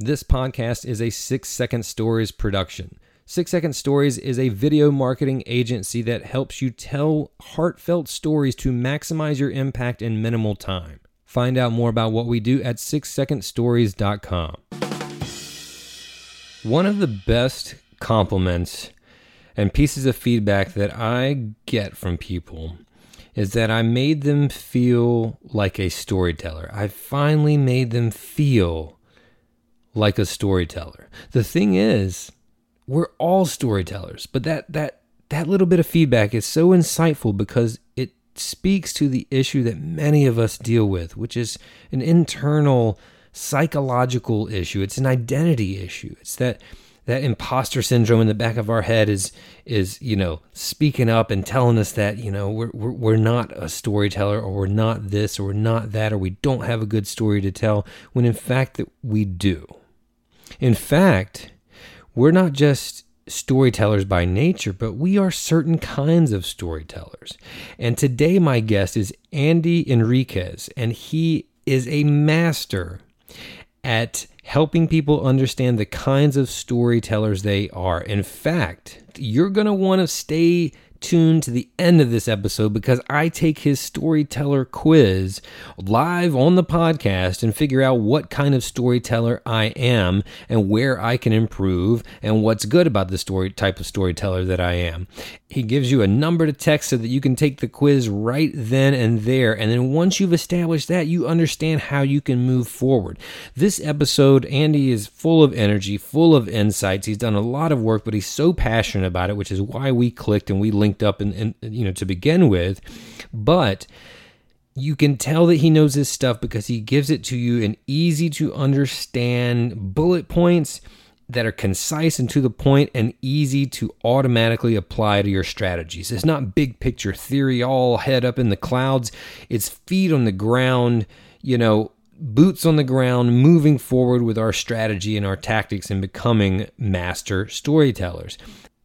This podcast is a 6 Second Stories production. 6 Second Stories is a video marketing agency that helps you tell heartfelt stories to maximize your impact in minimal time. Find out more about what we do at 6secondstories.com. One of the best compliments and pieces of feedback that I get from people is that I made them feel like a storyteller. I finally made them feel like a storyteller. The thing is, we're all storytellers, but that little bit of feedback is so insightful because it speaks to the issue that many of us deal with, which is an internal psychological issue. It's an identity issue. It's that imposter syndrome in the back of our head is speaking up and telling us that we're not a storyteller, or we're not this, or we're not that, or we don't have a good story to tell, when in fact that we do. In fact, we're not just storytellers by nature, but we are certain kinds of storytellers. And today my guest is Andy Enriquez, and he is a master at helping people understand the kinds of storytellers they are. In fact, you're going to want to stay tuned to the end of this episode because I take his storyteller quiz live on the podcast and figure out what kind of storyteller I am and where I can improve and what's good about the type of storyteller that I am. He gives you a number to text so that you can take the quiz right then and there. And then once you've established that, you understand how you can move forward. This episode, Andy is full of energy, full of insights. He's done a lot of work, but he's so passionate about it, which is why we clicked and we linked up to begin with. But You can tell that he knows his stuff because he gives it to you in easy to understand bullet points that are concise and to the point and easy to automatically apply to your strategies. It's not big picture theory, all head up in the clouds. It's feet on the ground, boots on the ground, moving forward with our strategy and our tactics and becoming master storytellers.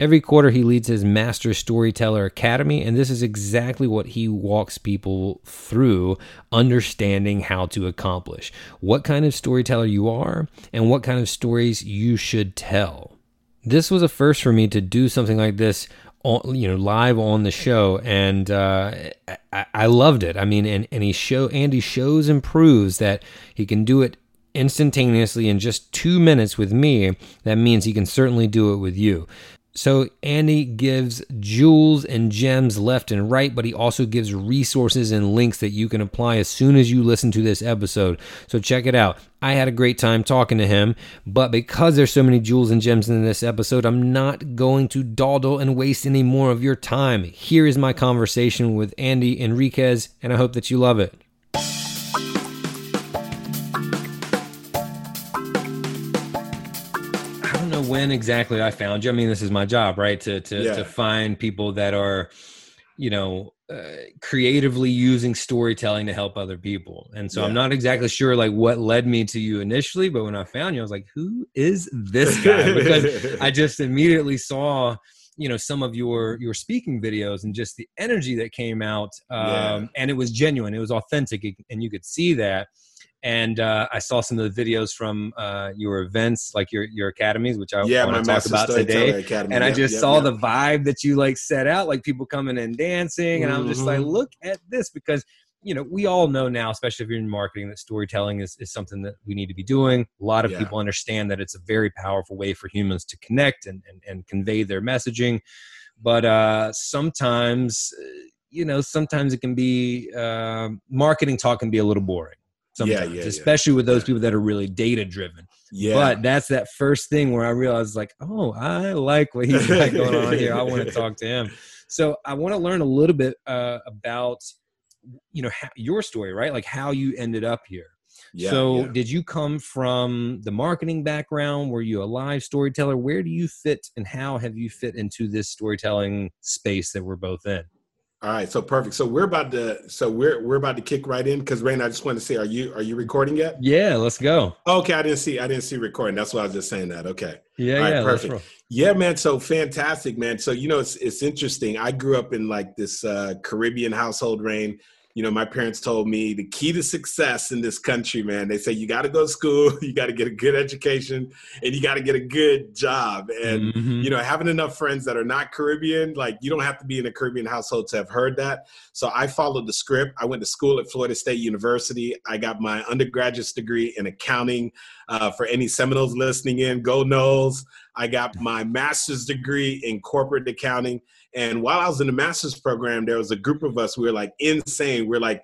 Every quarter he leads his Master Storyteller Academy, and this is exactly what he walks people through understanding how to accomplish. What kind of storyteller you are and what kind of stories you should tell. This was a first for me to do something like this live on the show, and I loved it. I mean, and he shows and proves that he can do it instantaneously in just 2 minutes with me. That means he can certainly do it with you. So Andy gives jewels and gems left and right, but he also gives resources and links that you can apply as soon as you listen to this episode. So check it out. I had a great time talking to him, but because there's so many jewels and gems in this episode, I'm not going to dawdle and waste any more of your time. Here is my conversation with Andy Enriquez, and I hope that you love it. When exactly I found you. I mean, this is my job, right? To find people that are, creatively using storytelling to help other people. And so I'm not exactly sure what led me to you initially, but when I found you, I was like, who is this guy? Because I just immediately saw, some of your speaking videos and just the energy that came out. And it was genuine, it was authentic, and you could see that. And I saw some of the videos from your events, like your academies, which I want to talk about today. Academy. And I just saw the vibe that you set out, people coming and dancing. And I'm just look at this, because, we all know now, especially if you're in marketing, that storytelling is something that we need to be doing. A lot of people understand that it's a very powerful way for humans to connect and convey their messaging. But sometimes it can be marketing talk can be a little boring. Especially with those people that are really data driven. Yeah. But that's that first thing where I realized I like what he's got going on here. I want to talk to him. So I want to learn a little bit about, your story, right? How you ended up here. Did you come from the marketing background? Were you a live storyteller? Where do you fit and how have you fit into this storytelling space that we're both in? All right, so perfect. So we're about to kick right in, because Rain, I just want to say, are you recording yet? Yeah, let's go. Okay, I didn't see recording. That's why I was just saying that. Okay. Yeah. All right, perfect. Yeah, man. So fantastic, man. So it's interesting. I grew up in this Caribbean household, Rain. My parents told me the key to success in this country, man, they say you got to go to school, you got to get a good education, and you got to get a good job. And, having enough friends that are not Caribbean, you don't have to be in a Caribbean household to have heard that. So I followed the script. I went to school at Florida State University. I got my undergraduate's degree in accounting. For any Seminoles listening in, go Knowles. I got my master's degree in corporate accounting. And while I was in the master's program, there was a group of us, we were insane. We're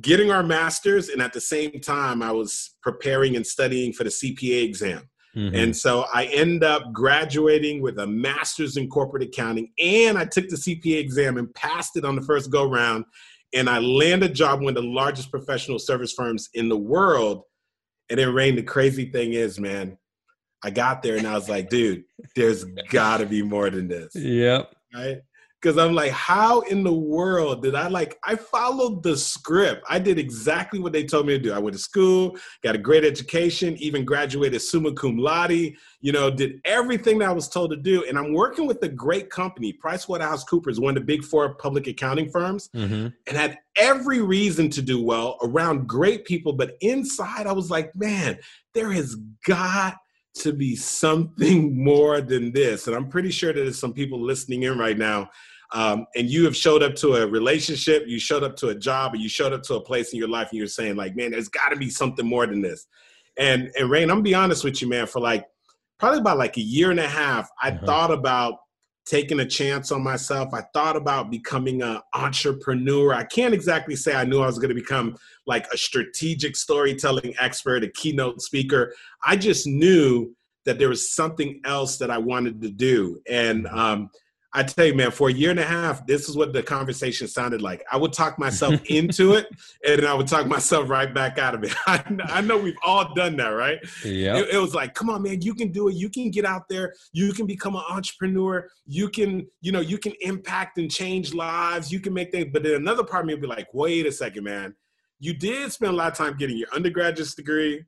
getting our master's. And at the same time, I was preparing and studying for the CPA exam. Mm-hmm. And so I end up graduating with a master's in corporate accounting. And I took the CPA exam and passed it on the first go round. And I landed a job with one of the largest professional service firms in the world. And then Rain, the crazy thing is, man, I got there and I was like, dude, there's gotta be more than this. Yep. Right? Because I'm how in the world did I followed the script. I did exactly what they told me to do. I went to school, got a great education, even graduated summa cum laude, did everything that I was told to do. And I'm working with a great company, PricewaterhouseCoopers, one of the big four public accounting firms, and had every reason to do well around great people. But inside, I was like, man, there has got to be something more than this. And I'm pretty sure that there's some people listening in right now. And you have showed up to a relationship, you showed up to a job, or you showed up to a place in your life and you're saying man, there's gotta be something more than this. And Rain, I'm gonna be honest with you, man, for probably about a year and a half, I thought about taking a chance on myself. I thought about becoming an entrepreneur. I can't exactly say I knew I was going to become a strategic storytelling expert, a keynote speaker. I just knew that there was something else that I wanted to do. And I tell you, man, for a year and a half, this is what the conversation sounded like. I would talk myself into it, and then I would talk myself right back out of it. I know we've all done that, right? Yeah. It was like, come on, man, you can do it. You can get out there. You can become an entrepreneur. You can, you know, you can impact and change lives. You can make things. But then another part of me would be like, wait a second, man. You did spend a lot of time getting your undergraduate degree.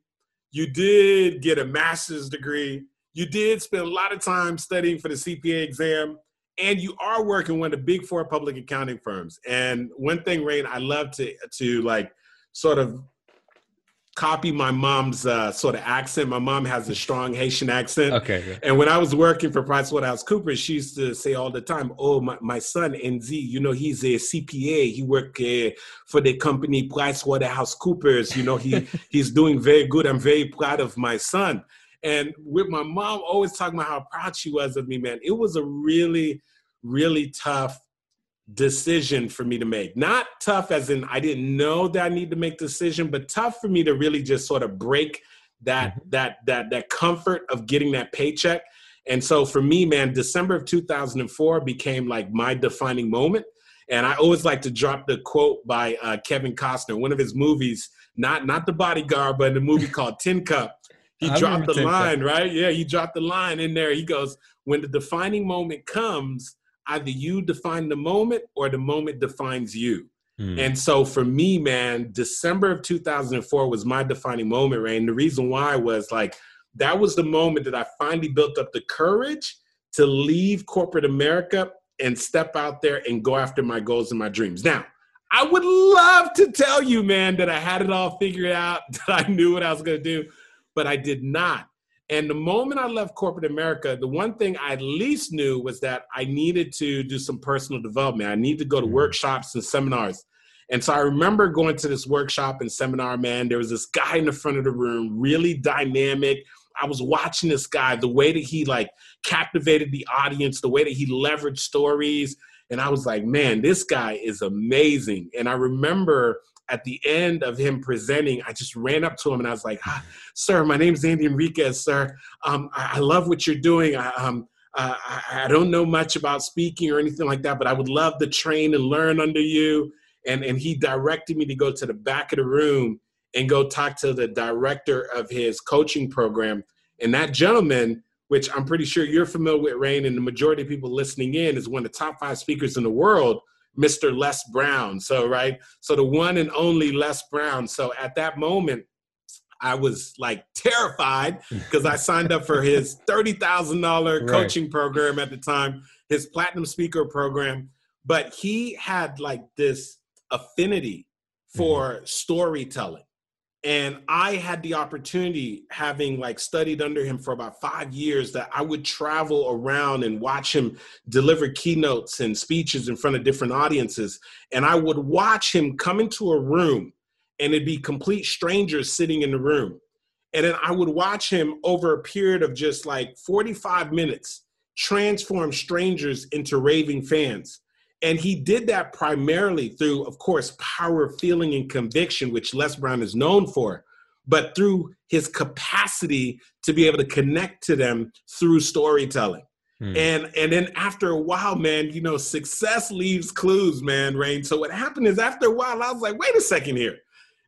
You did get a master's degree. You did spend a lot of time studying for the CPA exam. And you are working one of the big four public accounting firms. And one thing, Rain, I love to like sort of copy my mom's sort of accent. My mom has a strong Haitian accent. Okay. Yeah. And when I was working for PricewaterhouseCoopers, she used to say all the time, oh, my son, NZ, you know, he's a CPA. He worked for the company PricewaterhouseCoopers. You know, he's doing very good. I'm very proud of my son. And with my mom always talking about how proud she was of me, man, it was a really, really tough decision for me to make. Not tough as in I didn't know that I need to make the decision, but tough for me to really just sort of break that that comfort of getting that paycheck. And so for me, man, December of 2004 became like my defining moment. And I always like to drop the quote by Kevin Costner, one of his movies, not The Bodyguard, but in a movie called Tin Cup. He dropped the line, right? Yeah, he dropped the line in there. He goes, when the defining moment comes, either you define the moment or the moment defines you. Mm. And so for me, man, December of 2004 was my defining moment, right? And the reason why was like, that was the moment that I finally built up the courage to leave corporate America and step out there and go after my goals and my dreams. Now, I would love to tell you, man, that I had it all figured out, that I knew what I was going to do. But I did not. And the moment I left corporate America, the one thing I at least knew was that I needed to do some personal development. I needed to go to workshops and seminars. And so I remember going to this workshop and seminar, man. There was this guy in the front of the room, really dynamic. I was watching this guy, the way that he like captivated the audience, the way that he leveraged stories. And I was like, man, this guy is amazing. And I remember at the end of him presenting, I just ran up to him and I was like, sir, my name is Andy Enriquez, sir. I love what you're doing. I don't know much about speaking or anything like that, but I would love to train and learn under you. And he directed me to go to the back of the room and go talk to the director of his coaching program. And that gentleman, which I'm pretty sure you're familiar with, Rain, and the majority of people listening in, is one of the top 5 speakers in the world, Mr. Les Brown. So, right. So the one and only Les Brown. So at that moment, I was like terrified because I signed up for his $30,000 coaching program at the time, his platinum speaker program. But he had like this affinity for storytelling. And I had the opportunity, having like studied under him for about 5 years, that I would travel around and watch him deliver keynotes and speeches in front of different audiences. And I would watch him come into a room and it'd be complete strangers sitting in the room. And then I would watch him over a period of just like 45 minutes transform strangers into raving fans. And he did that primarily through, of course, power, feeling, and conviction, which Les Brown is known for, but through his capacity to be able to connect to them through storytelling. And then after a while, man, you know, success leaves clues, man, Rain. So what happened is after a while, I was like, wait a second here.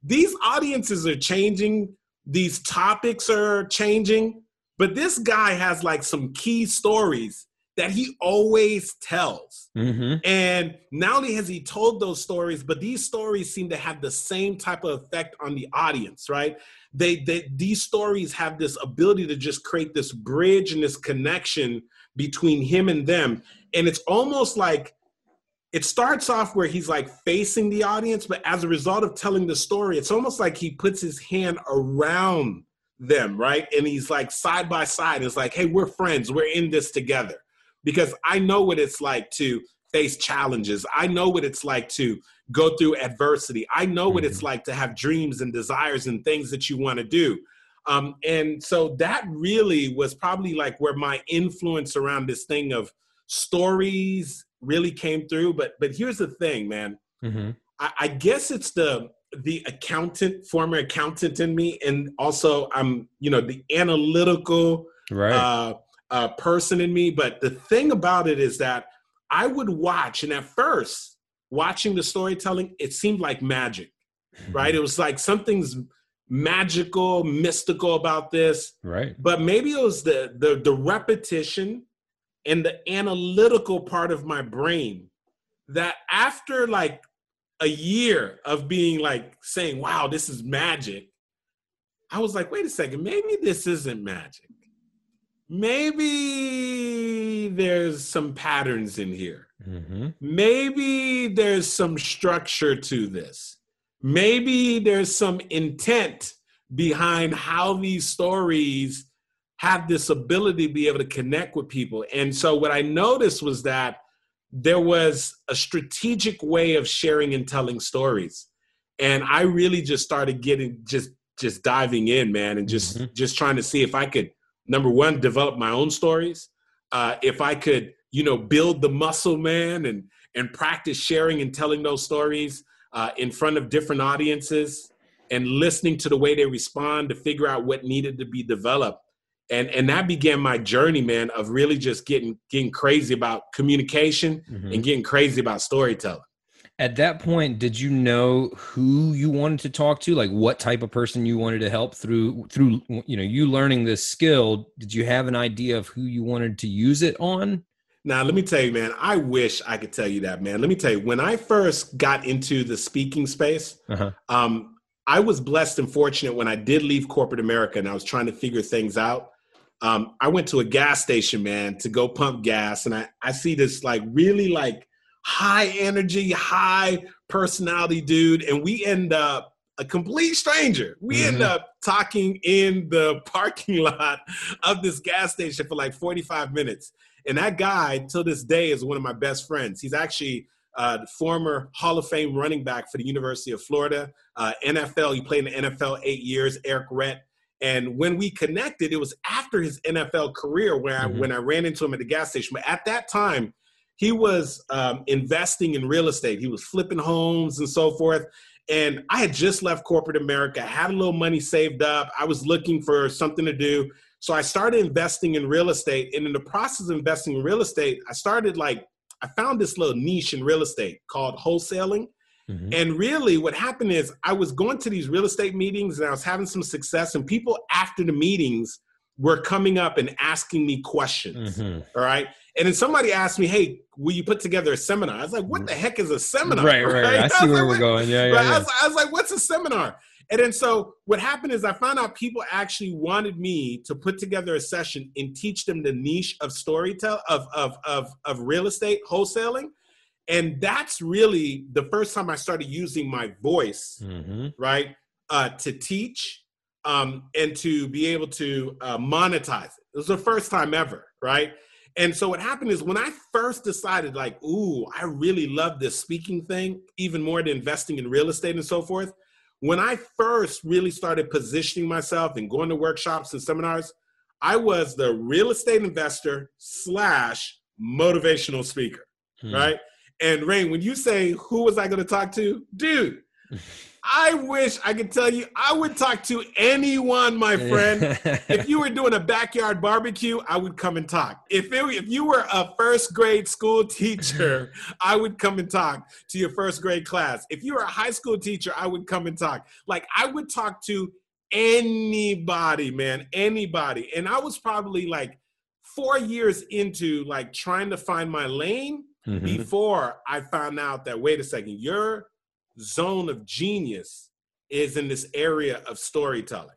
These audiences are changing. These topics are changing. But this guy has like some key stories that he always tells. And not only has he told those stories, but these stories seem to have the same type of effect on the audience, right? These stories have this ability to just create this bridge and this connection between him and them. And it's almost like, it starts off where he's like facing the audience, but as a result of telling the story, it's almost like he puts his hand around them, right? And he's like side by side. It's like, hey, we're friends, we're in this together. Because I know what it's like to face challenges. I know what it's like to go through adversity. I know what it's like to have dreams and desires and things that you want to do. And so that really was probably like where my influence around this thing of stories really came through. But here's the thing, man. I guess it's the accountant, former accountant in me. And also I'm, you know, the analytical, person in me. But the thing about it is that I would watch, and at first, watching the storytelling, it seemed like magic, right? It was like something's magical, mystical about this. Right. But maybe it was the repetition and the analytical part of my brain that after like a year of being like saying, wow, this is magic, I was like, wait a second, maybe this isn't magic. Maybe there's some patterns in here. Mm-hmm. Maybe there's some structure to this. Maybe there's some intent behind how these stories have this ability to be able to connect with people. And so what I noticed was that there was a strategic way of sharing and telling stories. And I really just started getting, just diving in, man, and just trying to see if I could, number one, develop my own stories. If I could, build the muscle, man, and practice sharing and telling those stories in front of different audiences and listening to the way they respond to figure out what needed to be developed. And that began my journey, man, of really just getting crazy about communication and getting crazy about storytelling. At that point, did you know who you wanted to talk to? Like what type of person you wanted to help through you learning this skill? Did you have an idea of who you wanted to use it on? Now, let me tell you, man, I wish I could tell you that, man. Let me tell you, when I first got into the speaking space, I was blessed and fortunate when I did leave corporate America and I was trying to figure things out. I went to a gas station, man, to go pump gas. And I see this like really like high energy, high personality dude. And we end up a complete stranger. We end up talking in the parking lot of this gas station for like 45 minutes. And that guy till this day is one of my best friends. He's actually the former Hall of Fame running back for the University of Florida, NFL. He played in the NFL 8 years, Eric Rett. And when we connected, it was after his NFL career where when I ran into him at the gas station. But at that time, he was investing in real estate. He was flipping homes and so forth. And I had just left corporate America, had a little money saved up. I was looking for something to do. So I started investing in real estate. And in the process of investing in real estate, I found this little niche in real estate called wholesaling. And really what happened is I was going to these real estate meetings and I was having some success, and people after the meetings were coming up and asking me questions. All right. And then somebody asked me, hey, will you put together a seminar? I was like, what the heck is a seminar? Right. I see where we're going. Yeah. I was like, what's a seminar? And then so what happened is I found out people actually wanted me to put together a session and teach them the niche of storytelling, of real estate wholesaling. And that's really the first time I started using my voice, right, to teach and to be able to monetize it. It was the first time ever, right? And so what happened is when I first decided like, ooh, I really love this speaking thing, even more than investing in real estate and so forth. When I first really started positioning myself and going to workshops and seminars, I was the real estate investor / motivational speaker, right? And Rain, when you say, who was I going to talk to? Dude, I wish I could tell you, I would talk to anyone, my friend. If you were doing a backyard barbecue, I would come and talk. If you were a first grade school teacher, I would come and talk to your first grade class. If you were a high school teacher, I would come and talk. Like I would talk to anybody, man, anybody. And I was probably like 4 years into like trying to find my lane before I found out that, wait a second, you're zone of genius is in this area of storytelling.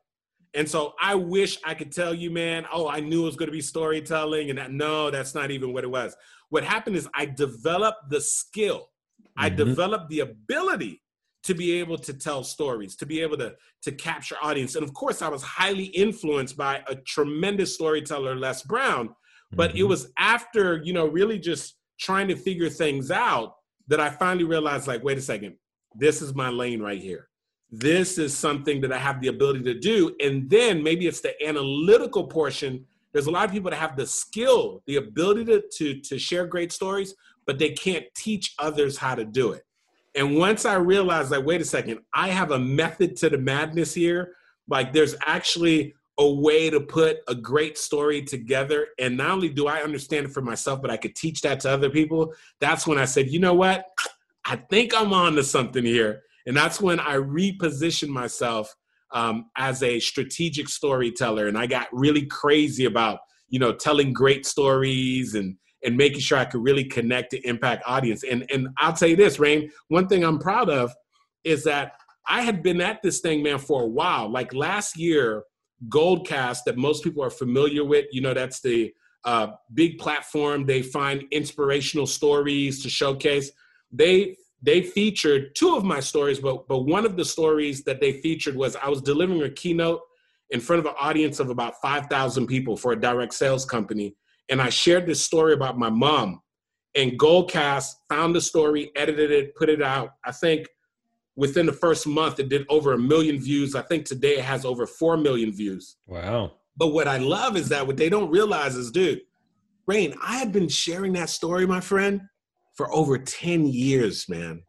And so I wish I could tell you, man, oh, I knew it was going to be storytelling. And no, that's not even what it was. What happened is I developed the skill. I developed the ability to be able to tell stories, to be able to capture audience. And of course, I was highly influenced by a tremendous storyteller, Les Brown. But it was after, really just trying to figure things out that I finally realized, like, wait a second, this is my lane right here. This is something that I have the ability to do. And then maybe it's the analytical portion. There's a lot of people that have the skill, the ability to share great stories, but they can't teach others how to do it. And once I realized, like, wait a second, I have a method to the madness here. Like there's actually a way to put a great story together. And not only do I understand it for myself, but I could teach that to other people. That's when I said, you know what? I think I'm on to something here. And that's when I repositioned myself as a strategic storyteller. And I got really crazy about, you know, telling great stories and making sure I could really connect to impact audience. And I'll tell you this, Rain, one thing I'm proud of is that I had been at this thing, man, for a while. Like last year, Goldcast, that most people are familiar with, you know, that's the big platform. They find inspirational stories to showcase. They featured two of my stories, but one of the stories that they featured was I was delivering a keynote in front of an audience of about 5,000 people for a direct sales company. And I shared this story about my mom, and Goldcast found the story, edited it, put it out. I think within the first month, it did over 1 million views. I think today it has over 4 million views. Wow. But what I love is that what they don't realize is, dude, Rain, I had been sharing that story, my friend, for over 10 years, man.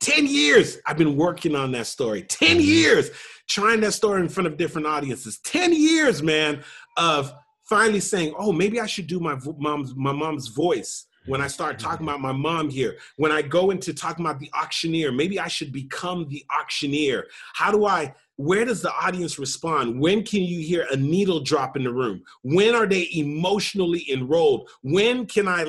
10 years I've been working on that story. 10 years trying that story in front of different audiences. 10 years, man, of finally saying, oh, maybe I should do my mom's voice when I start talking about my mom here. When I go into talking about the auctioneer, maybe I should become the auctioneer. How do I, where does the audience respond? When can you hear a needle drop in the room? When are they emotionally enrolled? When can I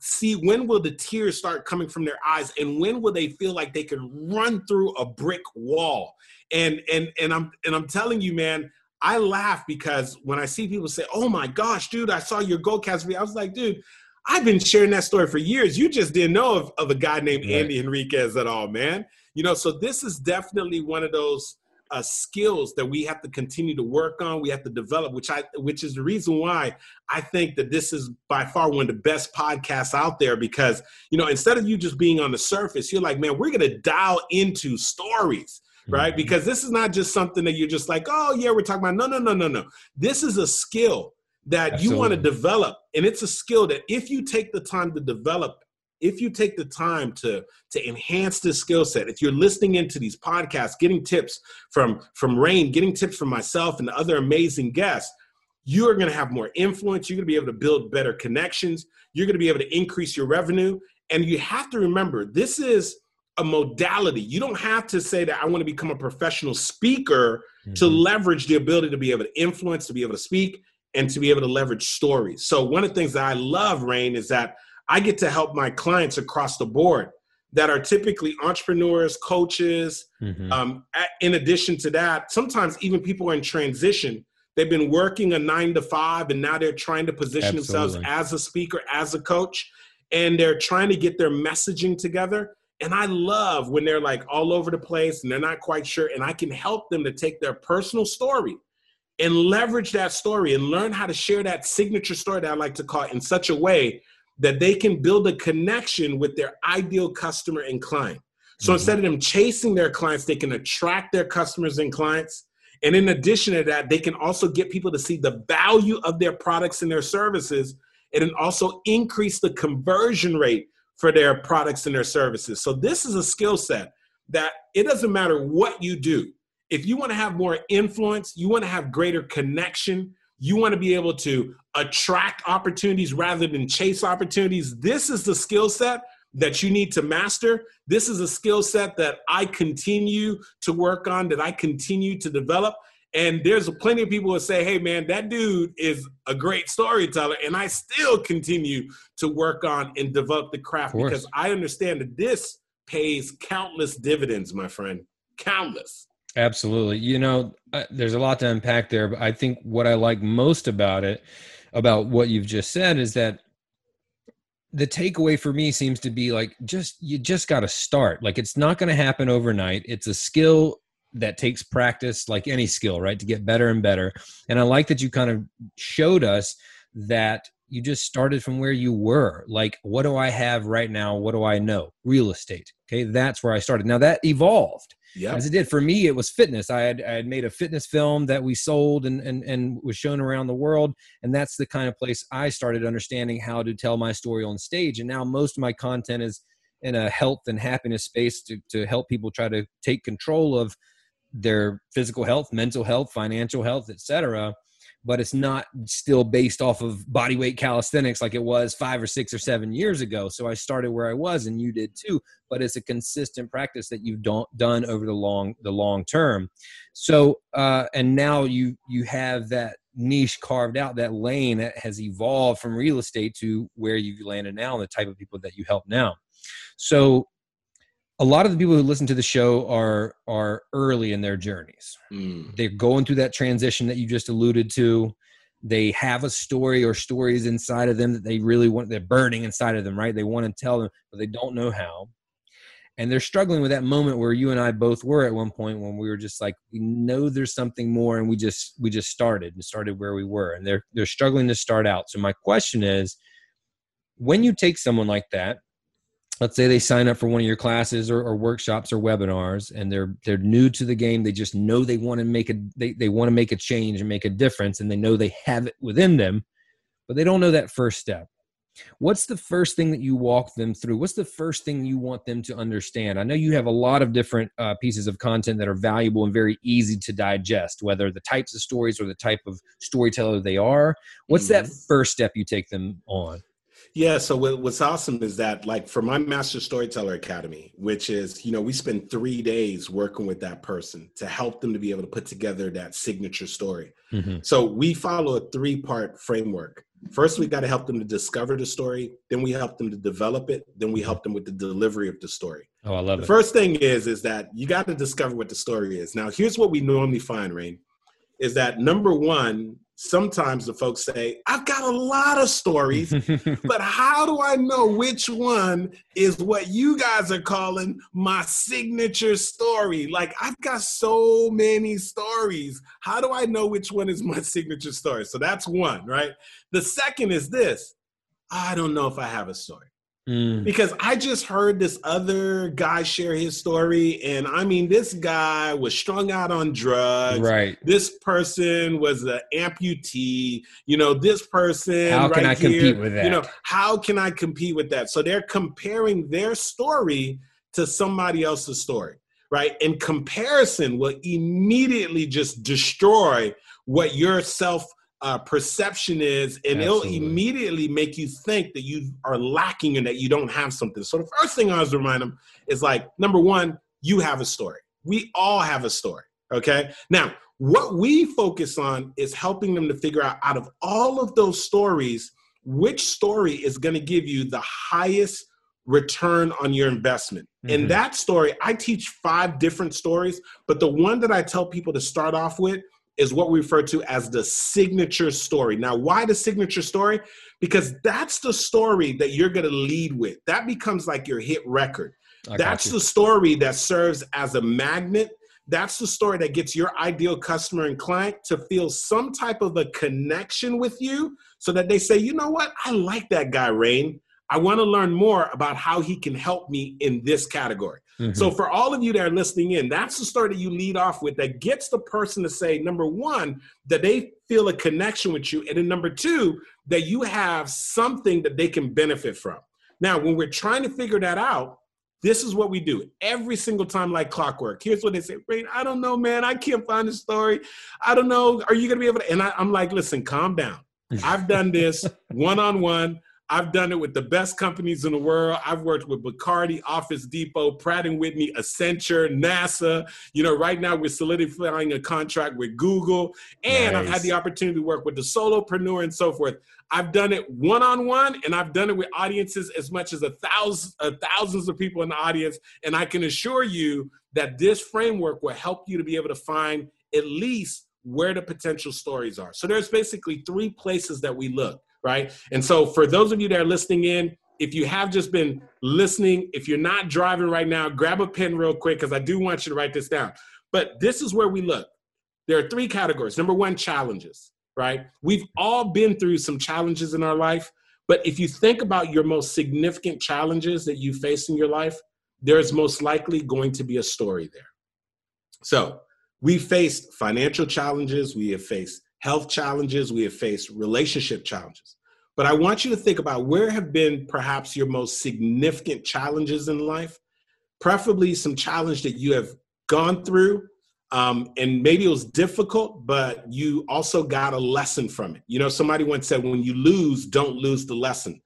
see, when will the tears start coming from their eyes? And when will they feel like they can run through a brick wall? And I'm telling you, man, I laugh because when I see people say, oh my gosh, dude, I saw your Goldcast video. I was like, dude, I've been sharing that story for years. You just didn't know of a guy named Andy Henriquez at all, man. You know, so this is definitely one of those skills that we have to continue to work on. We have to develop, which is the reason why I think that this is by far one of the best podcasts out there, because, you know, instead of you just being on the surface, you're like, man, we're going to dial into stories, right? Mm-hmm. Because this is not just something that you're just like, oh yeah, we're talking about, no. This is a skill that Absolutely. You want to develop. And it's a skill that if you take the time to develop, if you take the time to enhance this skill set, if you're listening into these podcasts, getting tips from Rain, getting tips from myself and the other amazing guests, you are going to have more influence. You're going to be able to build better connections. You're going to be able to increase your revenue. And you have to remember, this is a modality. You don't have to say that I want to become a professional speaker mm-hmm. to leverage the ability to be able to influence, to be able to speak, and to be able to leverage stories. So one of the things that I love, Rain, is that I get to help my clients across the board that are typically entrepreneurs, coaches. Mm-hmm. In addition to that, sometimes even people are in transition. They've been working a 9-to-5 and now they're trying to position Absolutely. Themselves as a speaker, as a coach, and they're trying to get their messaging together. And I love when they're like all over the place and they're not quite sure, and I can help them to take their personal story and leverage that story and learn how to share that signature story that I like to call it in such a way that they can build a connection with their ideal customer and client. So mm-hmm. instead of them chasing their clients, they can attract their customers and clients. And in addition to that, they can also get people to see the value of their products and their services, and then also increase the conversion rate for their products and their services. So this is a skill set that it doesn't matter what you do. If you want to have more influence, you want to have greater connection, you want to be able to attract opportunities rather than chase opportunities, this is the skill set that you need to master. This is a skill set that I continue to work on, that I continue to develop. And there's plenty of people who say, hey, man, that dude is a great storyteller. And I still continue to work on and develop the craft because I understand that this pays countless dividends, my friend, countless. Absolutely. You know, there's a lot to unpack there, but I think what I like most about it, about what you've just said, is that the takeaway for me seems to be like, you just got to start. Like, it's not going to happen overnight. It's a skill that takes practice, like any skill, right? To get better and better. And I like that you kind of showed us that you just started from where you were. Like, what do I have right now? What do I know? Real estate. Okay. That's where I started. Now that evolved. Yeah, as it did for me, it was fitness. I had made a fitness film that we sold and was shown around the world. And that's the kind of place I started understanding how to tell my story on stage. And now most of my content is in a health and happiness space to help people try to take control of their physical health, mental health, financial health, etc. But it's not still based off of bodyweight calisthenics like it was 5 or 6 or 7 years ago. So I started where I was and you did too, but it's a consistent practice that you've done over the long term. So, and now you have that niche carved out, that lane that has evolved from real estate to where you've landed now and the type of people that you help now. So a lot of the people who listen to the show are early in their journeys. Mm. They're going through that transition that you just alluded to. They have a story or stories inside of them that they really want. They're burning inside of them, right? They want to tell them, but they don't know how. And they're struggling with that moment where you and I both were at one point when we were just like, we know there's something more, and we just started where we were, and they're struggling to start out. So my question is, when you take someone like that, let's say they sign up for one of your classes or workshops or webinars, and they're new to the game. They just know they want to make a change and make a difference, and they know they have it within them, but they don't know that first step. What's the first thing that you walk them through? What's the first thing you want them to understand? I know you have a lot of different pieces of content that are valuable and very easy to digest, whether the types of stories or the type of storyteller they are. What's that first step you take them on? Yeah. So what's awesome is that, like, for my Master Storyteller Academy, which is, we spend 3 days working with that person to help them to be able to put together that signature story. Mm-hmm. So we follow a 3-part framework. First, we got to help them to discover the story. Then we help them to develop it. Then we help them with the delivery of the story. Oh, I love it. The first thing is that you got to discover what the story is. Now, here's what we normally find, Rain, is that number one, sometimes the folks say, I've got a lot of stories, but how do I know which one is what you guys are calling my signature story? Like, I've got so many stories. How do I know which one is my signature story? So that's one, right? The second is this. I don't know if I have a story. Because I just heard this other guy share his story. And I mean, this guy was strung out on drugs. Right. This person was an amputee. This person. How can I compete with that? How can I compete with that? So they're comparing their story to somebody else's story. Right. And comparison will immediately just destroy what your perception is, and Absolutely. It'll immediately make you think that you are lacking and that you don't have something. So the first thing I always remind them is, like, number one, you have a story. We all have a story, okay? Now, what we focus on is helping them to figure out of all of those stories, which story is going to give you the highest return on your investment. Mm-hmm. In that story, I teach 5 different stories, but the one that I tell people to start off with is what we refer to as the signature story. Now, why the signature story? Because that's the story that you're going to lead with. That becomes like your hit record. That's the story that serves as a magnet. That's the story that gets your ideal customer and client to feel some type of a connection with you so that they say, you know what? I like that guy, Rain. I want to learn more about how he can help me in this category. Mm-hmm. So for all of you that are listening in, that's the story that you lead off with that gets the person to say, number one, that they feel a connection with you. And then number two, that you have something that they can benefit from. Now, when we're trying to figure that out, this is what we do every single time, like clockwork. Here's what they say, Rain, I don't know, man. I can't find the story. I don't know. Are you going to be able to? And I'm like, listen, calm down. I've done this one-on-one. I've done it with the best companies in the world. I've worked with Bacardi, Office Depot, Pratt & Whitney, Accenture, NASA. Right now we're solidifying a contract with Google. And nice. I've had the opportunity to work with the solopreneur and so forth. I've done it one-on-one, and I've done it with audiences as much as thousands of people in the audience. And I can assure you that this framework will help you to be able to find at least where the potential stories are. So there's basically 3 places that we look. Right. And so for those of you that are listening in, if you have just been listening, if you're not driving right now, grab a pen real quick, because I do want you to write this down. But this is where we look. There are 3 categories. Number one, challenges. Right. We've all been through some challenges in our life. But if you think about your most significant challenges that you face in your life, there's most likely going to be a story there. So we faced financial challenges. We have faced health challenges, we have faced relationship challenges. But I want you to think about where have been perhaps your most significant challenges in life, preferably some challenge that you have gone through, And maybe it was difficult, but you also got a lesson from it. You know, somebody once said, when you lose, don't lose the lesson.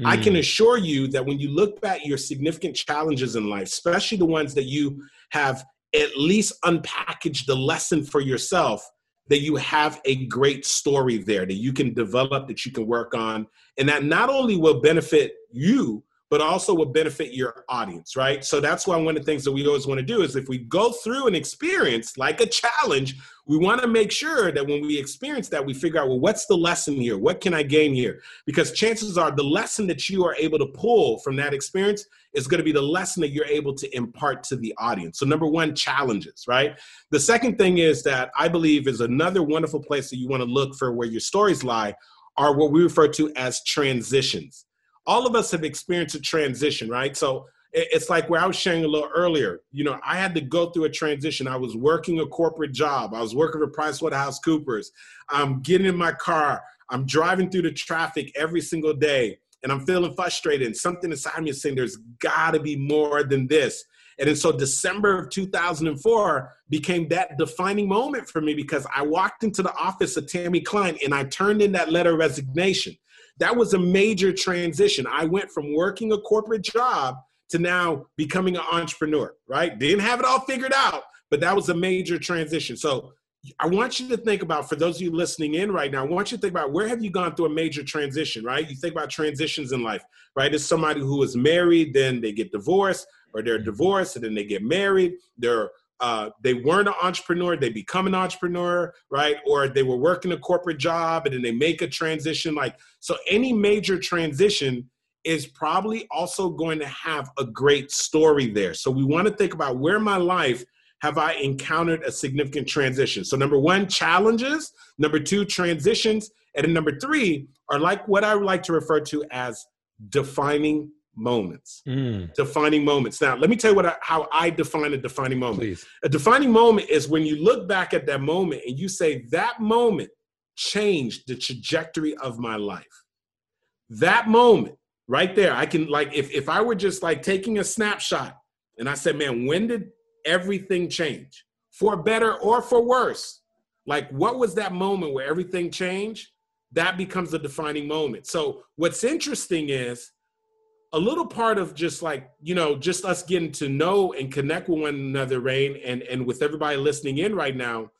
Mm. I can assure you that when you look back at your significant challenges in life, especially the ones that you have at least unpackaged the lesson for yourself, that you have a great story there that you can develop, that you can work on. And that not only will benefit you, but also will benefit your audience, right? So that's why one of the things that we always want to do is if we go through an experience like a challenge, we want to make sure that when we experience that, we figure out, well, what's the lesson here? What can I gain here? Because chances are the lesson that you are able to pull from that experience is going to be the lesson that you're able to impart to the audience. So number one, challenges, right? The second thing is that I believe is another wonderful place that you want to look for where your stories lie are what we refer to as transitions. All of us have experienced a transition, right? So it's like where I was sharing a little earlier, you know, I had to go through a transition. I was working a corporate job. I was working for PricewaterhouseCoopers. I'm getting in my car. I'm driving through the traffic every single day and I'm feeling frustrated. And something inside me is saying, there's gotta be more than this. And then so December of 2004 became that defining moment for me because I walked into the office of Tammy Klein and I turned in that letter of resignation. That was a major transition. I went from working a corporate job to now becoming an entrepreneur, right? Didn't have it all figured out, but that was a major transition. So I want you to think about, for those of you listening in right now, I want you to think about where have you gone through a major transition, right? You think about transitions in life, right? It's somebody who is married, then they get divorced, or they're divorced and then they get married. They weren't an entrepreneur, they become an entrepreneur, right? Or they were working a corporate job and then they make a transition. Like, so any major transition is probably also going to have a great story there. So we want to think about where in my life have I encountered a significant transition? So number one, challenges. Number two, transitions. And then number three are like what I would like to refer to as defining moments. Defining moments. Now, let me tell you how I define a defining moment. Please. A defining moment is when you look back at that moment and you say, that moment changed the trajectory of my life. That moment right there, I can, like, if I were just like taking a snapshot and I said, man, when did everything change? For better or for worse? Like, what was that moment where everything changed? That becomes a defining moment. So what's interesting is, a little part of just like, you know, just us getting to know and connect with one another, Rain, and with everybody listening in right now,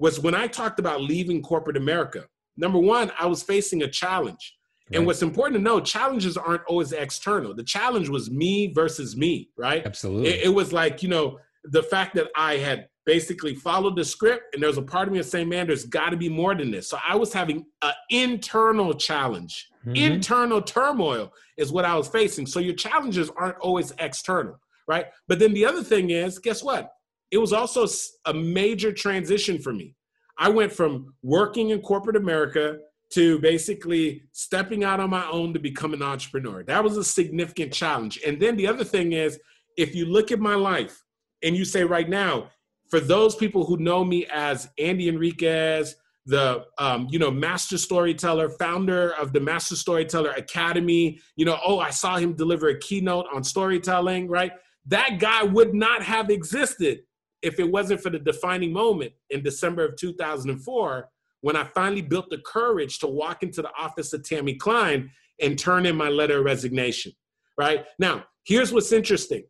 was when I talked about leaving corporate America. Number one, I was facing a challenge. Right. And what's important to know, challenges aren't always external. The challenge was me versus me, right? Absolutely. It was like, you know, the fact that I had basically followed the script and there was a part of me that saying, man, there's got to be more than this. So I was having an internal challenge. Mm-hmm. Internal turmoil is what I was facing. So your challenges aren't always external, right? But then the other thing is, guess what? It was also a major transition for me. I went from working in corporate America to basically stepping out on my own to become an entrepreneur. That was a significant challenge. And then the other thing is, if you look at my life and you say right now, for those people who know me as Andy Enriquez, the, you know, Master Storyteller, founder of the Master Storyteller Academy, you know, oh, I saw him deliver a keynote on storytelling, right? That guy would not have existed if it wasn't for the defining moment in December of 2004, when I finally built the courage to walk into the office of Tammy Klein and turn in my letter of resignation, right? Now, here's what's interesting.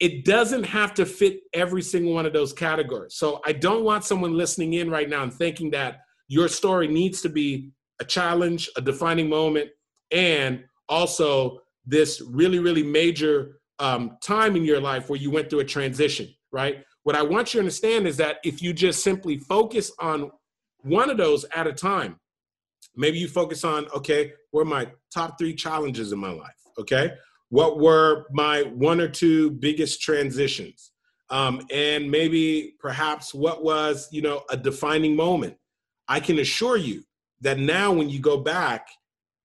It doesn't have to fit every single one of those categories. So I don't want someone listening in right now and thinking that your story needs to be a challenge, a defining moment, and also this really, really major time in your life where you went through a transition, right? What I want you to understand is that if you just simply focus on one of those at a time, maybe you focus on, okay, what are my top three challenges in my life, okay? What were my one or two biggest transitions? And maybe perhaps what was, you know, a defining moment? I can assure you that now when you go back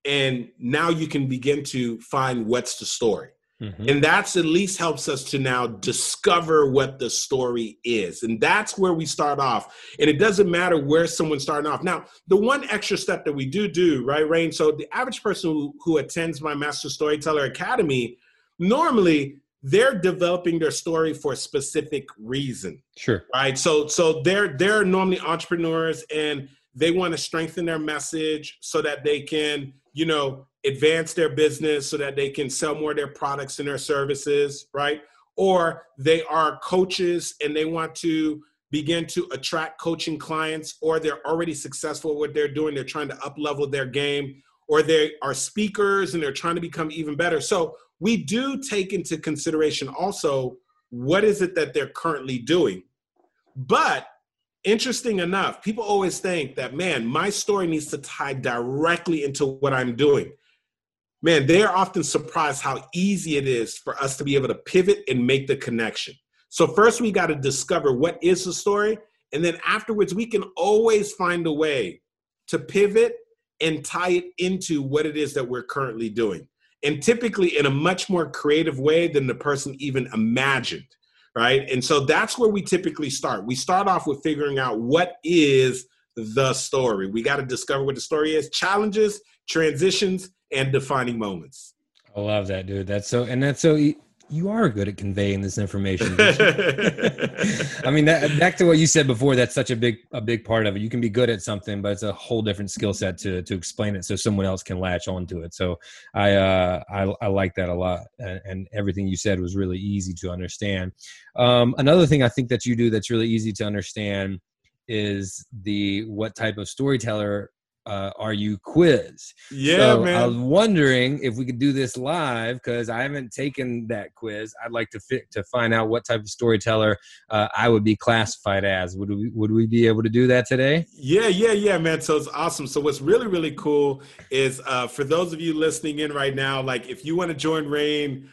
and now you can begin to find what's the story. Mm-hmm. And that's at least helps us to now discover what the story is. And that's where we start off. And it doesn't matter where someone's starting off. Now, the one extra step that we do, right, Rain? So the average person who attends my Master Storyteller Academy, normally they're developing their story for a specific reason. Sure. Right. So they're normally entrepreneurs and they want to strengthen their message so that they can, you know, advance their business so that they can sell more of their products and their services. Right. Or they are coaches and they want to begin to attract coaching clients, or they're already successful at what they're doing. They're trying to up-level their game, or they are speakers and they're trying to become even better. So we do take into consideration also, what is it that they're currently doing? But interesting enough, people always think that, man, my story needs to tie directly into what I'm doing. Man, they're often surprised how easy it is for us to be able to pivot and make the connection. So first we got to discover what is the story. And then afterwards, we can always find a way to pivot and tie it into what it is that we're currently doing. And typically in a much more creative way than the person even imagined, right? And so that's where we typically start. We start off with figuring out what is the story. We got to discover what the story is, challenges, transitions, and defining moments. I love that, dude. You are good at conveying this information. I mean, back to what you said before, that's such a big part of it. You can be good at something, but it's a whole different skill set to explain it so someone else can latch onto it. So I like that a lot. And everything you said was really easy to understand. Another thing I think that you do that's really easy to understand is the what type of storyteller are you quiz? Yeah, so man. I was wondering if we could do this live because I haven't taken that quiz. I'd like to find out what type of storyteller I would be classified as. Would we be able to do that today? Yeah, man. So it's awesome. So what's really, really cool is for those of you listening in right now, like if you want to join Rain,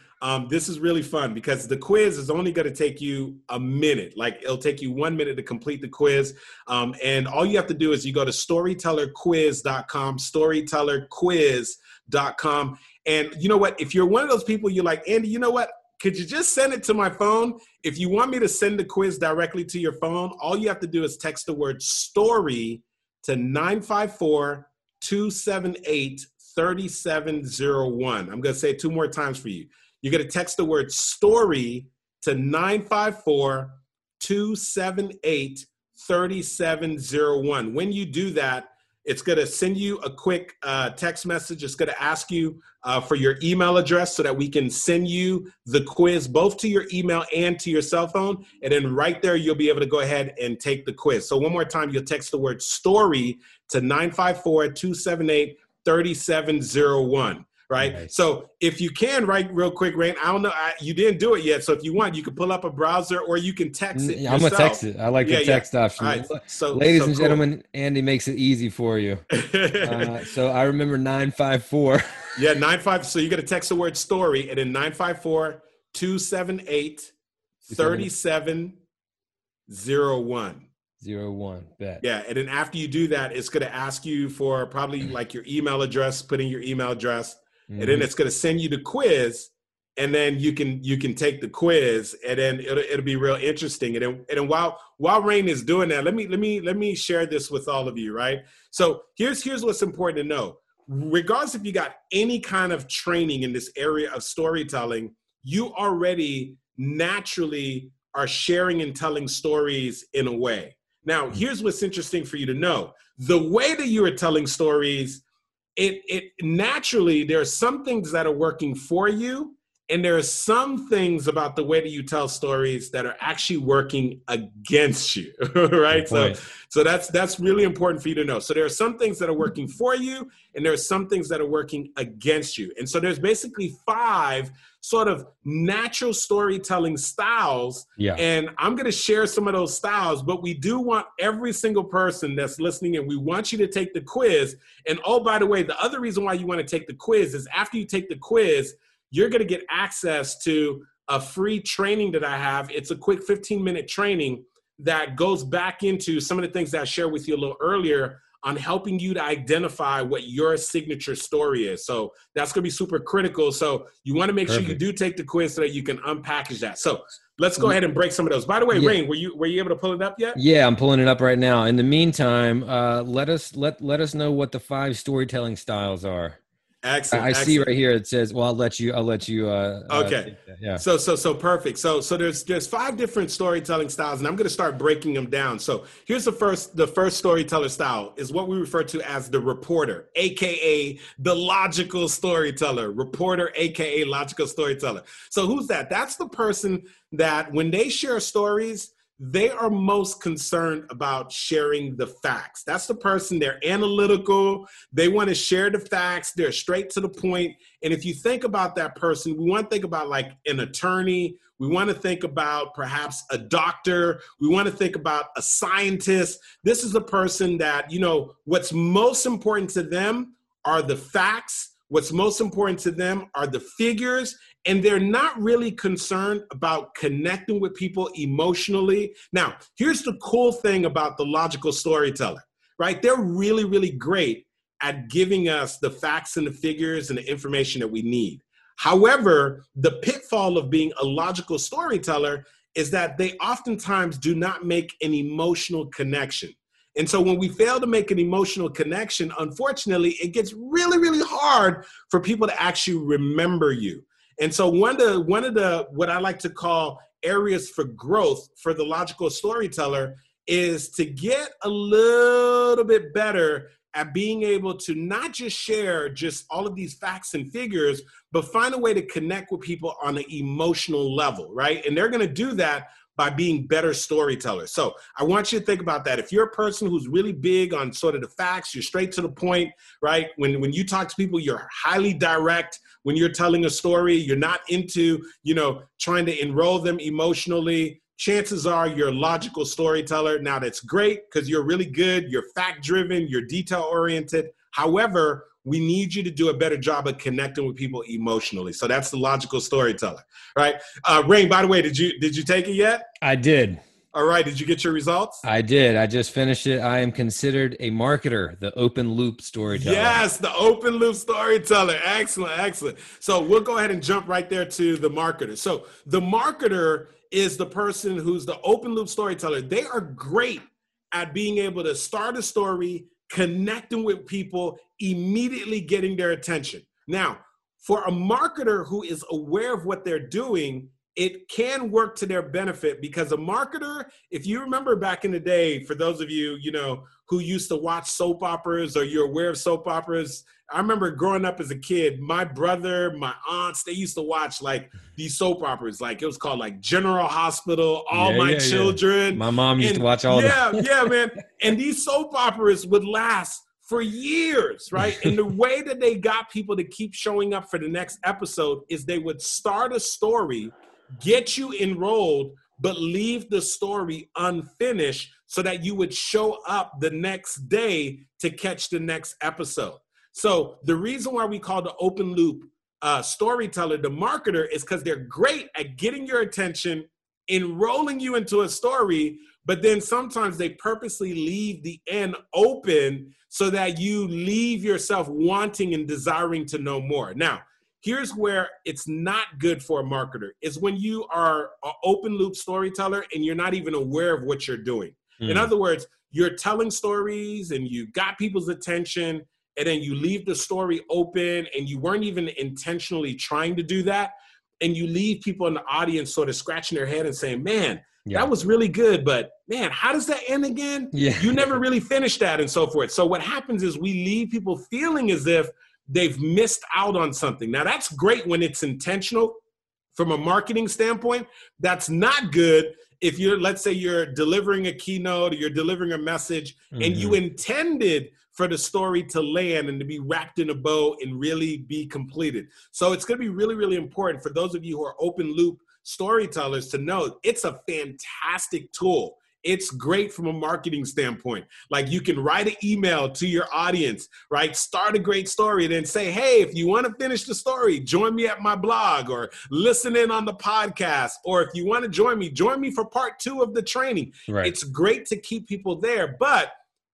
this is really fun because the quiz is only going to take you a minute. Like it'll take you 1 minute to complete the quiz. And all you have to do is you go to storytellerquiz.com. And you know what, if you're one of those people, you're like, Andy, you know what? Could you just send it to my phone? If you want me to send the quiz directly to your phone, all you have to do is text the word story to 954-278-3701. I'm going to say it two more times for you. You're going to text the word story to 954-278-3701. When you do that, it's going to send you a quick text message. It's going to ask you for your email address so that we can send you the quiz, both to your email and to your cell phone. And then right there, you'll be able to go ahead and take the quiz. So one more time, you'll text the word story to 954-278-3701. Right. Nice. So if you can write real quick, Rain, I don't know. You didn't do it yet. So if you want, you can pull up a browser or you can text it. I'm going to text it. I like the text option. Right. So, Ladies and gentlemen, Andy makes it easy for you. So I remember 954. 954. So you're going to text the word story and then 954-278-3701. 01 bet. Yeah. And then after you do that, it's going to ask you for probably like your email address, put in your email address, and then it's going to send you the quiz and then you can take the quiz and then it'll be real interesting. And then while Rain is doing that, let me share this with all of you. Right. So here's what's important to know. Regardless if you got any kind of training in this area of storytelling, you already naturally are sharing and telling stories in a way. Now, here's what's interesting for you to know. The way that you are telling stories, it naturally, there are some things that are working for you, and there are some things about the way that you tell stories that are actually working against you, right? So that's really important for you to know. So there are some things that are working for you, and there are some things that are working against you. And so there's basically 5 sort of natural storytelling styles. Yeah. And I'm going to share some of those styles, but we do want every single person that's listening in, we want you to take the quiz. And oh, by the way, the other reason why you want to take the quiz is after you take the quiz, you're going to get access to a free training that I have. It's a quick 15-minute training that goes back into some of the things that I shared with you a little earlier on helping you to identify what your signature story is. So that's going to be super critical. So you want to make sure you do take the quiz so that you can unpackage that. So let's go ahead and break some of those. By the way, Rain, were you able to pull it up yet? Yeah, I'm pulling it up right now. In the meantime, let us know what the 5 storytelling styles are. Excellent. I see right here. It says, well, I'll let you. Okay. Yeah. So perfect. So there's five different storytelling styles, and I'm going to start breaking them down. So here's the first storyteller style is what we refer to as the reporter, AKA the logical storyteller, reporter, AKA logical storyteller. So who's that? That's the person that when they share stories, they are most concerned about sharing the facts. That's the person, they're analytical, they want to share the facts, they're straight to the point. And if you think about that person, we want to think about like an attorney, we want to think about perhaps a doctor, we want to think about a scientist. This is the person that, what's most important to them are the facts, what's most important to them are the figures, and they're not really concerned about connecting with people emotionally. Now, here's the cool thing about the logical storyteller, right? They're really, really great at giving us the facts and the figures and the information that we need. However, the pitfall of being a logical storyteller is that they oftentimes do not make an emotional connection. And so when we fail to make an emotional connection, unfortunately, it gets really, really hard for people to actually remember you. And so one of the what I like to call areas for growth for the logical storyteller is to get a little bit better at being able to not just share just all of these facts and figures, but find a way to connect with people on an emotional level, right? And they're going to do that by being better storytellers. So I want you to think about that. If you're a person who's really big on sort of the facts, you're straight to the point, right? When you talk to people, you're highly direct. When you're telling a story, you're not into, trying to enroll them emotionally. Chances are you're a logical storyteller. Now that's great because you're really good. You're fact-driven, you're detail-oriented. However, we need you to do a better job of connecting with people emotionally. So that's the logical storyteller, right? Rain, by the way, did you take it yet? I did. All right. Did you get your results? I did. I just finished it. I am considered a marketer, the open loop storyteller. Yes, the open loop storyteller. Excellent. Excellent. So we'll go ahead and jump right there to the marketer. So the marketer is the person who's the open loop storyteller. They are great at being able to start a story, connecting with people, immediately getting their attention. Now, for a marketer who is aware of what they're doing, it can work to their benefit because a marketer, if you remember back in the day, for those of you, who used to watch soap operas or you're aware of soap operas, I remember growing up as a kid, my brother, my aunts, they used to watch like these soap operas, like it was called like General Hospital, All My Children. Yeah. My mom used to watch all that. Yeah, man. And these soap operas would last for years, right? And the way that they got people to keep showing up for the next episode is they would start a story, get you enrolled, but leave the story unfinished so that you would show up the next day to catch the next episode. So the reason why we call the open loop storyteller the marketer is because they're great at getting your attention, enrolling you into a story, but then sometimes they purposely leave the end open so that you leave yourself wanting and desiring to know more. Now, here's where it's not good for a marketer is when you are an open loop storyteller and you're not even aware of what you're doing. Mm. In other words, you're telling stories and you got people's attention and then you leave the story open and you weren't even intentionally trying to do that. And you leave people in the audience sort of scratching their head and saying, man, that was really good, but man, how does that end again? Yeah. You never really finished that and so forth. So what happens is we leave people feeling as if they've missed out on something. Now, that's great when it's intentional from a marketing standpoint. That's not good if let's say you're delivering a keynote or you're delivering a message and you intended for the story to land and to be wrapped in a bow and really be completed. So it's going to be really, really important for those of you who are open loop storytellers to know it's a fantastic tool. It's great from a marketing standpoint. Like you can write an email to your audience, right? Start a great story, then say, hey, if you want to finish the story, join me at my blog or listen in on the podcast. Or if you want to join me for part 2 of the training. Right. It's great to keep people there. But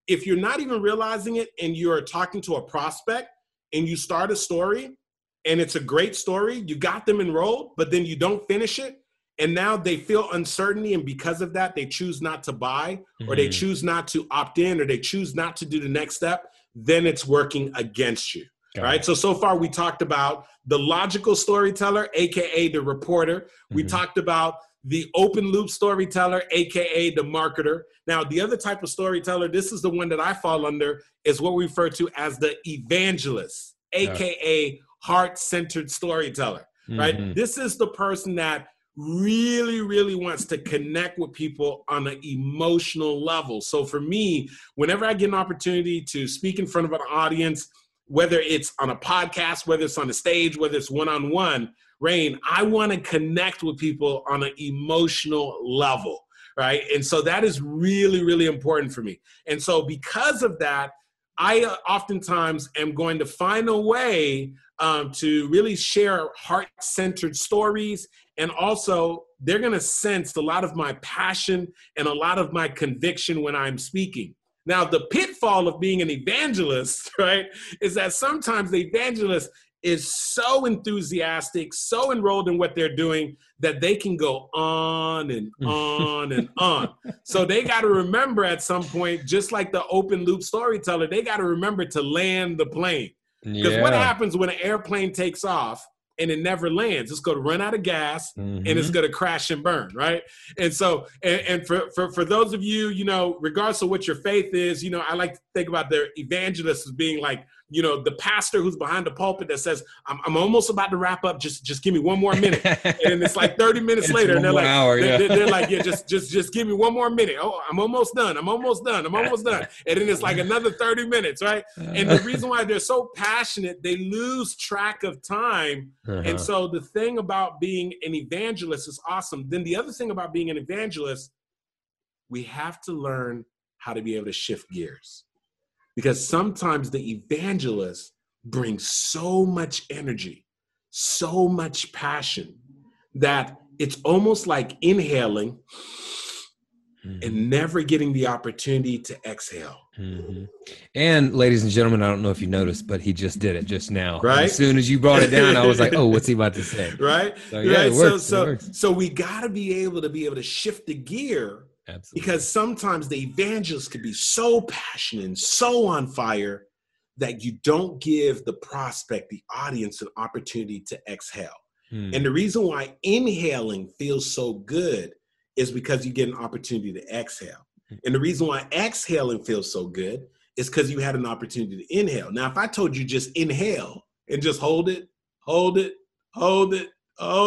if you're not even realizing it and you're talking to a prospect and you start a story and it's a great story, you got them enrolled, but then you don't finish it. And now they feel uncertainty, and because of that, they choose not to buy, or they choose not to opt in, or they choose not to do the next step, then it's working against you. Right. So far we talked about the logical storyteller, AKA the reporter. Mm-hmm. We talked about the open loop storyteller, AKA the marketer. Now, the other type of storyteller, this is the one that I fall under, is what we refer to as the evangelist, AKA heart-centered storyteller, right? Mm-hmm. This is the person that really, really wants to connect with people on an emotional level. So for me, whenever I get an opportunity to speak in front of an audience, whether it's on a podcast, whether it's on the stage, whether it's one-on-one, Rain, I want to connect with people on an emotional level, right? And so that is really, really important for me. And so because of that, I oftentimes am going to find a way to really share heart-centered stories. And also, they're going to sense a lot of my passion and a lot of my conviction when I'm speaking. Now, the pitfall of being an evangelist, right, is that sometimes the evangelist is so enthusiastic, so enrolled in what they're doing that they can go on and on and on. So they got to remember at some point, just like the open loop storyteller, they got to remember to land the plane. Because what happens when an airplane takes off and it never lands? It's going to run out of gas and it's going to crash and burn, right? And so, and for those of you, you know, regardless of what your faith is, you know, I like to think about their evangelists as being like, you know, the pastor who's behind the pulpit that says, I'm almost about to wrap up. Just give me one more minute. And it's like 30 minutes later. And they're like, yeah, just give me one more minute. Oh, I'm almost done. And then it's like another 30 minutes. Right. And the reason why they're so passionate, they lose track of time. And so the thing about being an evangelist is awesome. Then the other thing about being an evangelist, we have to learn how to be able to shift gears. Because sometimes the evangelist brings so much energy, so much passion that it's almost like inhaling and never getting the opportunity to exhale. Mm-hmm. And ladies and gentlemen, I don't know if you noticed, but he just did it just now. Right. And as soon as you brought it down, I was like, oh, what's he about to say? Right. So, yeah, right. So we got to be able to shift the gear. Absolutely. Because sometimes the evangelist could be so passionate and so on fire that you don't give the prospect, the audience, an opportunity to exhale. And the reason why inhaling feels so good is because you get an opportunity to exhale. And the reason why exhaling feels so good is because you had an opportunity to inhale. Now, if I told you just inhale and just hold it,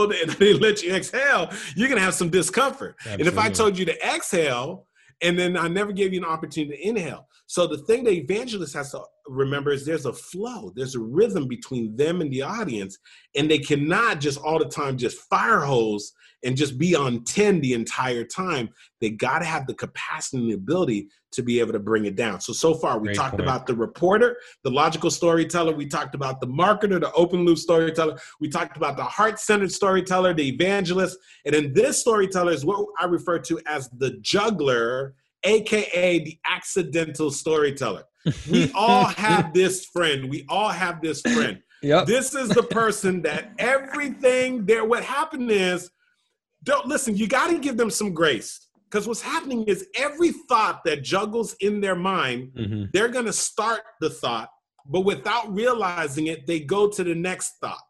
and they let you exhale, you're going to have some discomfort. Absolutely. And if I told you to exhale, and then I never gave you an opportunity to inhale. So the thing the evangelist has to remember is there's a flow, there's a rhythm between them and the audience, and they cannot just all the time just fire hose and just be on 10 the entire time. They got to have the capacity and the ability to be able to bring it down. So far, we talked about the reporter, the logical storyteller. We talked about the marketer, the open loop storyteller. We talked about the heart-centered storyteller, the evangelist. And then this storyteller is what I refer to as the juggler, AKA the accidental storyteller. We all have this friend. Yep. This is the person that what happened is, you got to give them some grace, because what's happening is every thought that juggles in their mind, they're going to start the thought, but without realizing it, they go to the next thought.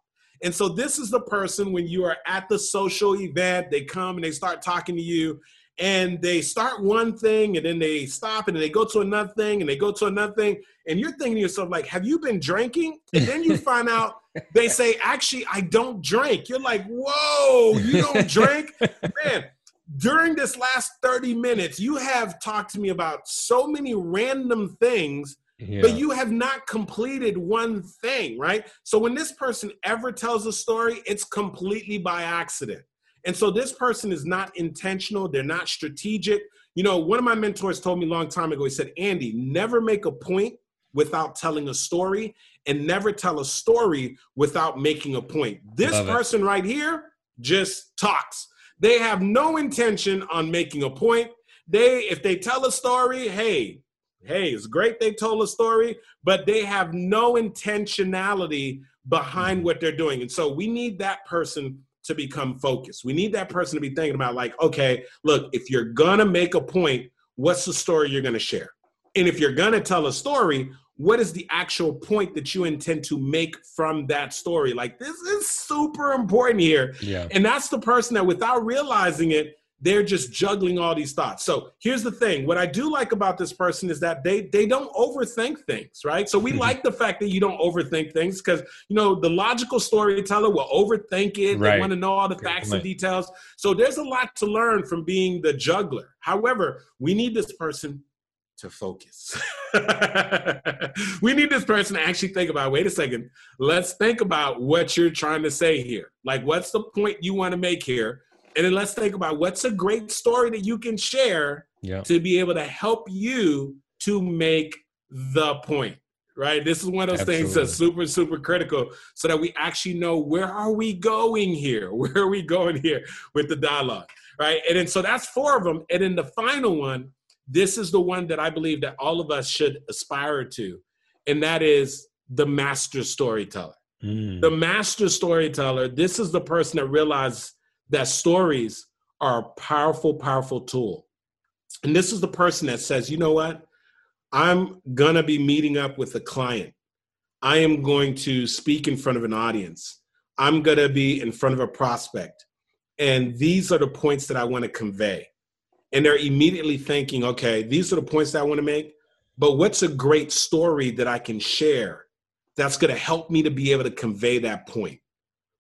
And so this is the person when you are at the social event, they come and they start talking to you and they start one thing and then they stop and then they go to another thing and they go to another thing. And you're thinking to yourself, like, have you been drinking? And then you find out they say, actually, I don't drink. You're like, whoa, you don't drink? Man, during this last 30 minutes, you have talked to me about so many random things, but you have not completed one thing, right? So when this person ever tells a story, it's completely by accident. And so this person is not intentional. They're not strategic. You know, one of my mentors told me a long time ago, he said, Andy, never make a point without telling a story, and never tell a story without making a point. This person right here just talks. They have no intention on making a point. If they tell a story, hey, it's great they told a story, but they have no intentionality behind what they're doing. And so we need that person to become focused. We need that person to be thinking about, like, okay, look, if you're gonna make a point, what's the story you're gonna share? And if you're gonna tell a story, what is the actual point that you intend to make from that story? Like, this is super important here. Yeah. And that's the person that, without realizing it, they're just juggling all these thoughts. So here's the thing. What I do like about this person is that they don't overthink things, right? So we like the fact that you don't overthink things because, you know, the logical storyteller will overthink it. Right. They want to know all the facts and details. So there's a lot to learn from being the juggler. However, we need this person to focus. We need this person to actually think about, wait a second, let's think about what you're trying to say here. Like, what's the point you want to make here? And then let's think about what's a great story that you can share to be able to help you to make the point, right? This is one of those things that's super, super critical so that we actually know where are we going here? Where are we going here with the dialogue, right? And then so that's four of them. And then the final one, this is the one that I believe that all of us should aspire to, and that is the master storyteller. Mm. The master storyteller, this is the person that realizes that stories are a powerful, powerful tool. And this is the person that says, you know what? I'm gonna be meeting up with a client. I am going to speak in front of an audience. I'm gonna be in front of a prospect. And these are the points that I wanna convey. And they're immediately thinking, okay, these are the points that I wanna make, but what's a great story that I can share that's gonna help me to be able to convey that point?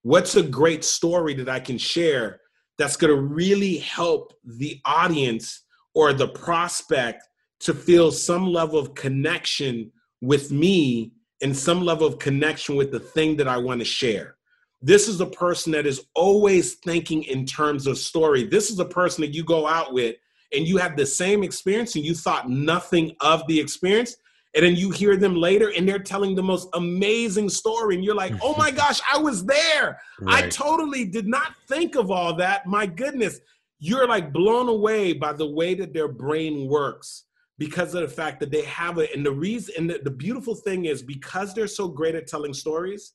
What's a great story that I can share that's going to really help the audience or the prospect to feel some level of connection with me and some level of connection with the thing that I want to share? This is a person that is always thinking in terms of story. This is a person that you go out with and you have the same experience and you thought nothing of the experience. And then you hear them later and they're telling the most amazing story. And you're like, oh my gosh, I was there. Right. I totally did not think of all that. My goodness. You're like blown away by the way that their brain works because of the fact that they have it. And the reason, and the beautiful thing is because they're so great at telling stories,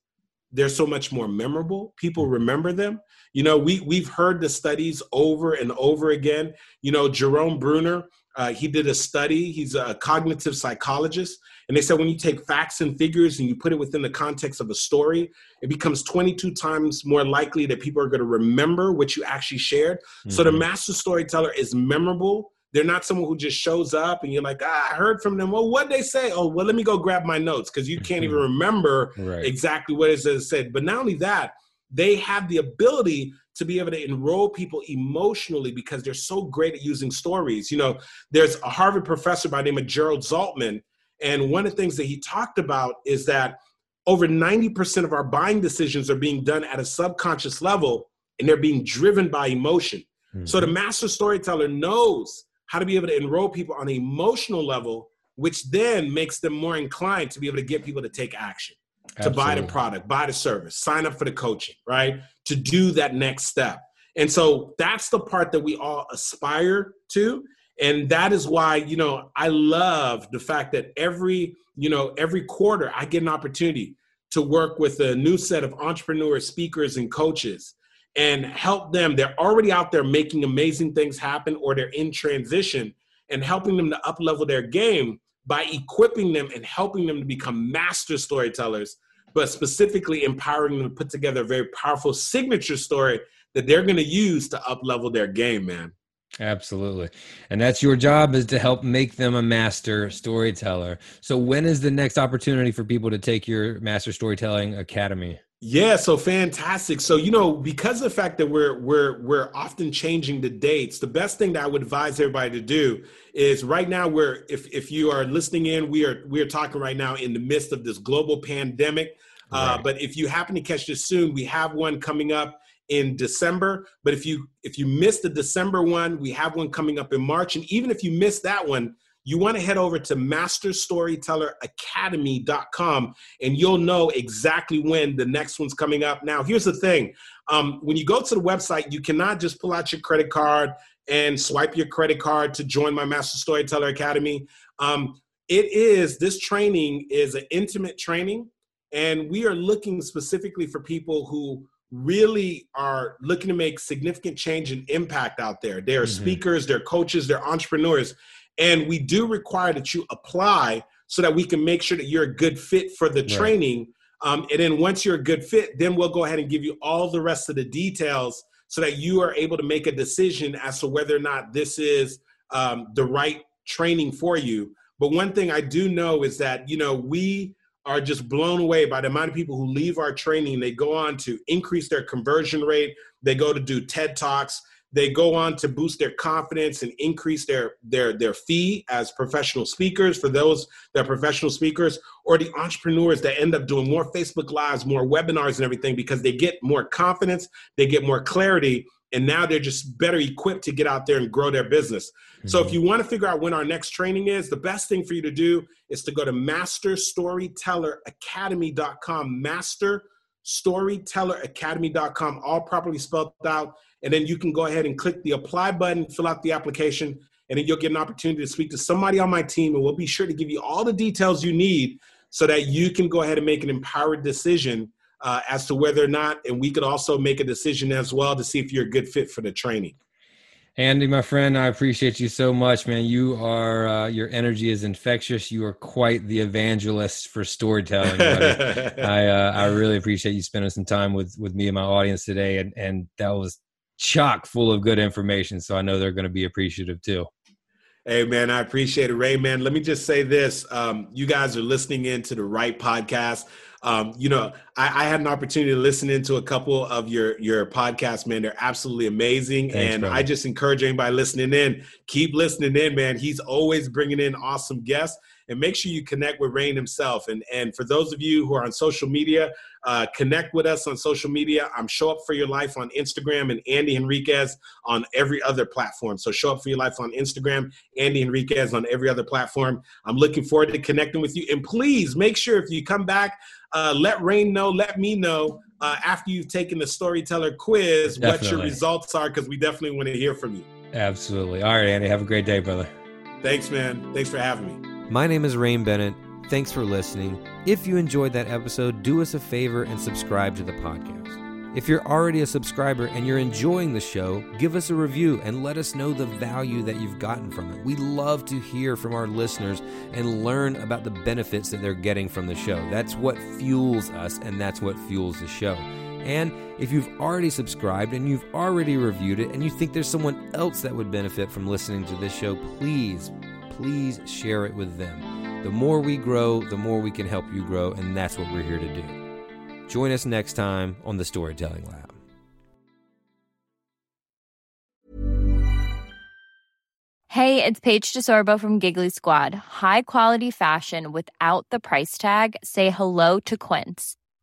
they're so much more memorable. People remember them. You know, we've heard the studies over and over again. You know, Jerome Bruner, he did a study. He's a cognitive psychologist. And they said when you take facts and figures and you put it within the context of a story, it becomes 22 times more likely that people are going to remember what you actually shared. Mm-hmm. So the master storyteller is memorable. They're not someone who just shows up and you're like, I heard from them. Well, what'd they say? Oh, well, let me go grab my notes because you can't even remember exactly what it said. But not only that, they have the ability to be able to enroll people emotionally because they're so great at using stories. You know, there's a Harvard professor by the name of Gerald Zaltman. And one of the things that he talked about is that over 90% of our buying decisions are being done at a subconscious level and they're being driven by emotion. Mm-hmm. So the master storyteller knows how to be able to enroll people on an emotional level, which then makes them more inclined to be able to get people to take action. Absolutely. To buy the product, buy the service, sign up for the coaching, right? To do that next step. And so that's the part that we all aspire to. And that is why, you know, I love the fact that every quarter I get an opportunity to work with a new set of entrepreneurs, speakers, and coaches and help them. They're already out there making amazing things happen or they're in transition and helping them to uplevel their game by equipping them and helping them to become master storytellers, but specifically empowering them to put together a very powerful signature story that they're going to use to uplevel their game, man. Absolutely. And that's your job, is to help make them a master storyteller. So when is the next opportunity for people to take your Master Storytelling Academy? Yeah, so fantastic. So, you know, because of the fact that we're often changing the dates, the best thing that I would advise everybody to do is right now we're, if you are listening in, we are talking right now in the midst of this global pandemic. Right. But if you happen to catch this soon, we have one coming up in December. But if you missed the December one, we have one coming up in March. And even if you missed that one, you want to head over to masterstorytelleracademy.com and you'll know exactly when the next one's coming up. Now, here's the thing. When you go to the website, you cannot just pull out your credit card and swipe your credit card to join my Master Storyteller Academy. This training is an intimate training, and we are looking specifically for people who really are looking to make significant change and impact out there. They are speakers, they're coaches, they're entrepreneurs. And we do require that you apply so that we can make sure that you're a good fit for the training. And then once you're a good fit, then we'll go ahead and give you all the rest of the details so that you are able to make a decision as to whether or not this is the right training for you. But one thing I do know is that, you know, we are just blown away by the amount of people who leave our training. They go on to increase their conversion rate. They go to do TED Talks. They go on to boost their confidence and increase their fee as professional speakers, for those that are professional speakers, or the entrepreneurs that end up doing more Facebook Lives, more webinars and everything, because they get more confidence, they get more clarity, and now they're just better equipped to get out there and grow their business. Mm-hmm. So if you want to figure out when our next training is, the best thing for you to do is to go to masterstorytelleracademy.com, masterstorytelleracademy.com, all properly spelled out. And then you can go ahead and click the apply button, fill out the application, and then you'll get an opportunity to speak to somebody on my team. And we'll be sure to give you all the details you need so that you can go ahead and make an empowered decision as to whether or not, and we could also make a decision as well to see if you're a good fit for the training. Andy, my friend, I appreciate you so much, man. You are, your energy is infectious. You are quite the evangelist for storytelling. I really appreciate you spending some time with me and my audience today. And that was chock full of good information. So I know they're going to be appreciative too. Hey man, I appreciate it. Ray, man, let me just say this. You guys are listening in to the right podcast. You know, I had an opportunity to listen into a couple of your podcasts, man. They're absolutely amazing. Thanks, and brother. I just encourage anybody listening in, keep listening in, man. He's always bringing in awesome guests. And make sure you connect with Rain himself. And for those of you who are on social media, connect with us on social media. I'm Show Up For Your Life on Instagram and Andy Henriquez on every other platform. So Show Up For Your Life on Instagram, Andy Henriquez on every other platform. I'm looking forward to connecting with you. And please make sure if you come back, let Rain know, let me know after you've taken the storyteller quiz, definitely, what your results are, because we definitely want to hear from you. Absolutely. All right, Andy, have a great day, brother. Thanks, man. Thanks for having me. My name is Rain Bennett. Thanks for listening. If you enjoyed that episode, do us a favor and subscribe to the podcast. If you're already a subscriber and you're enjoying the show, give us a review and let us know the value that you've gotten from it. We love to hear from our listeners and learn about the benefits that they're getting from the show. That's what fuels us, and that's what fuels the show. And if you've already subscribed and you've already reviewed it and you think there's someone else that would benefit from listening to this show, please share it with them. The more we grow, the more we can help you grow, and that's what we're here to do. Join us next time on the Storytelling Lab. Hey, it's Paige DeSorbo from Giggly Squad. High quality fashion without the price tag. Say hello to Quince.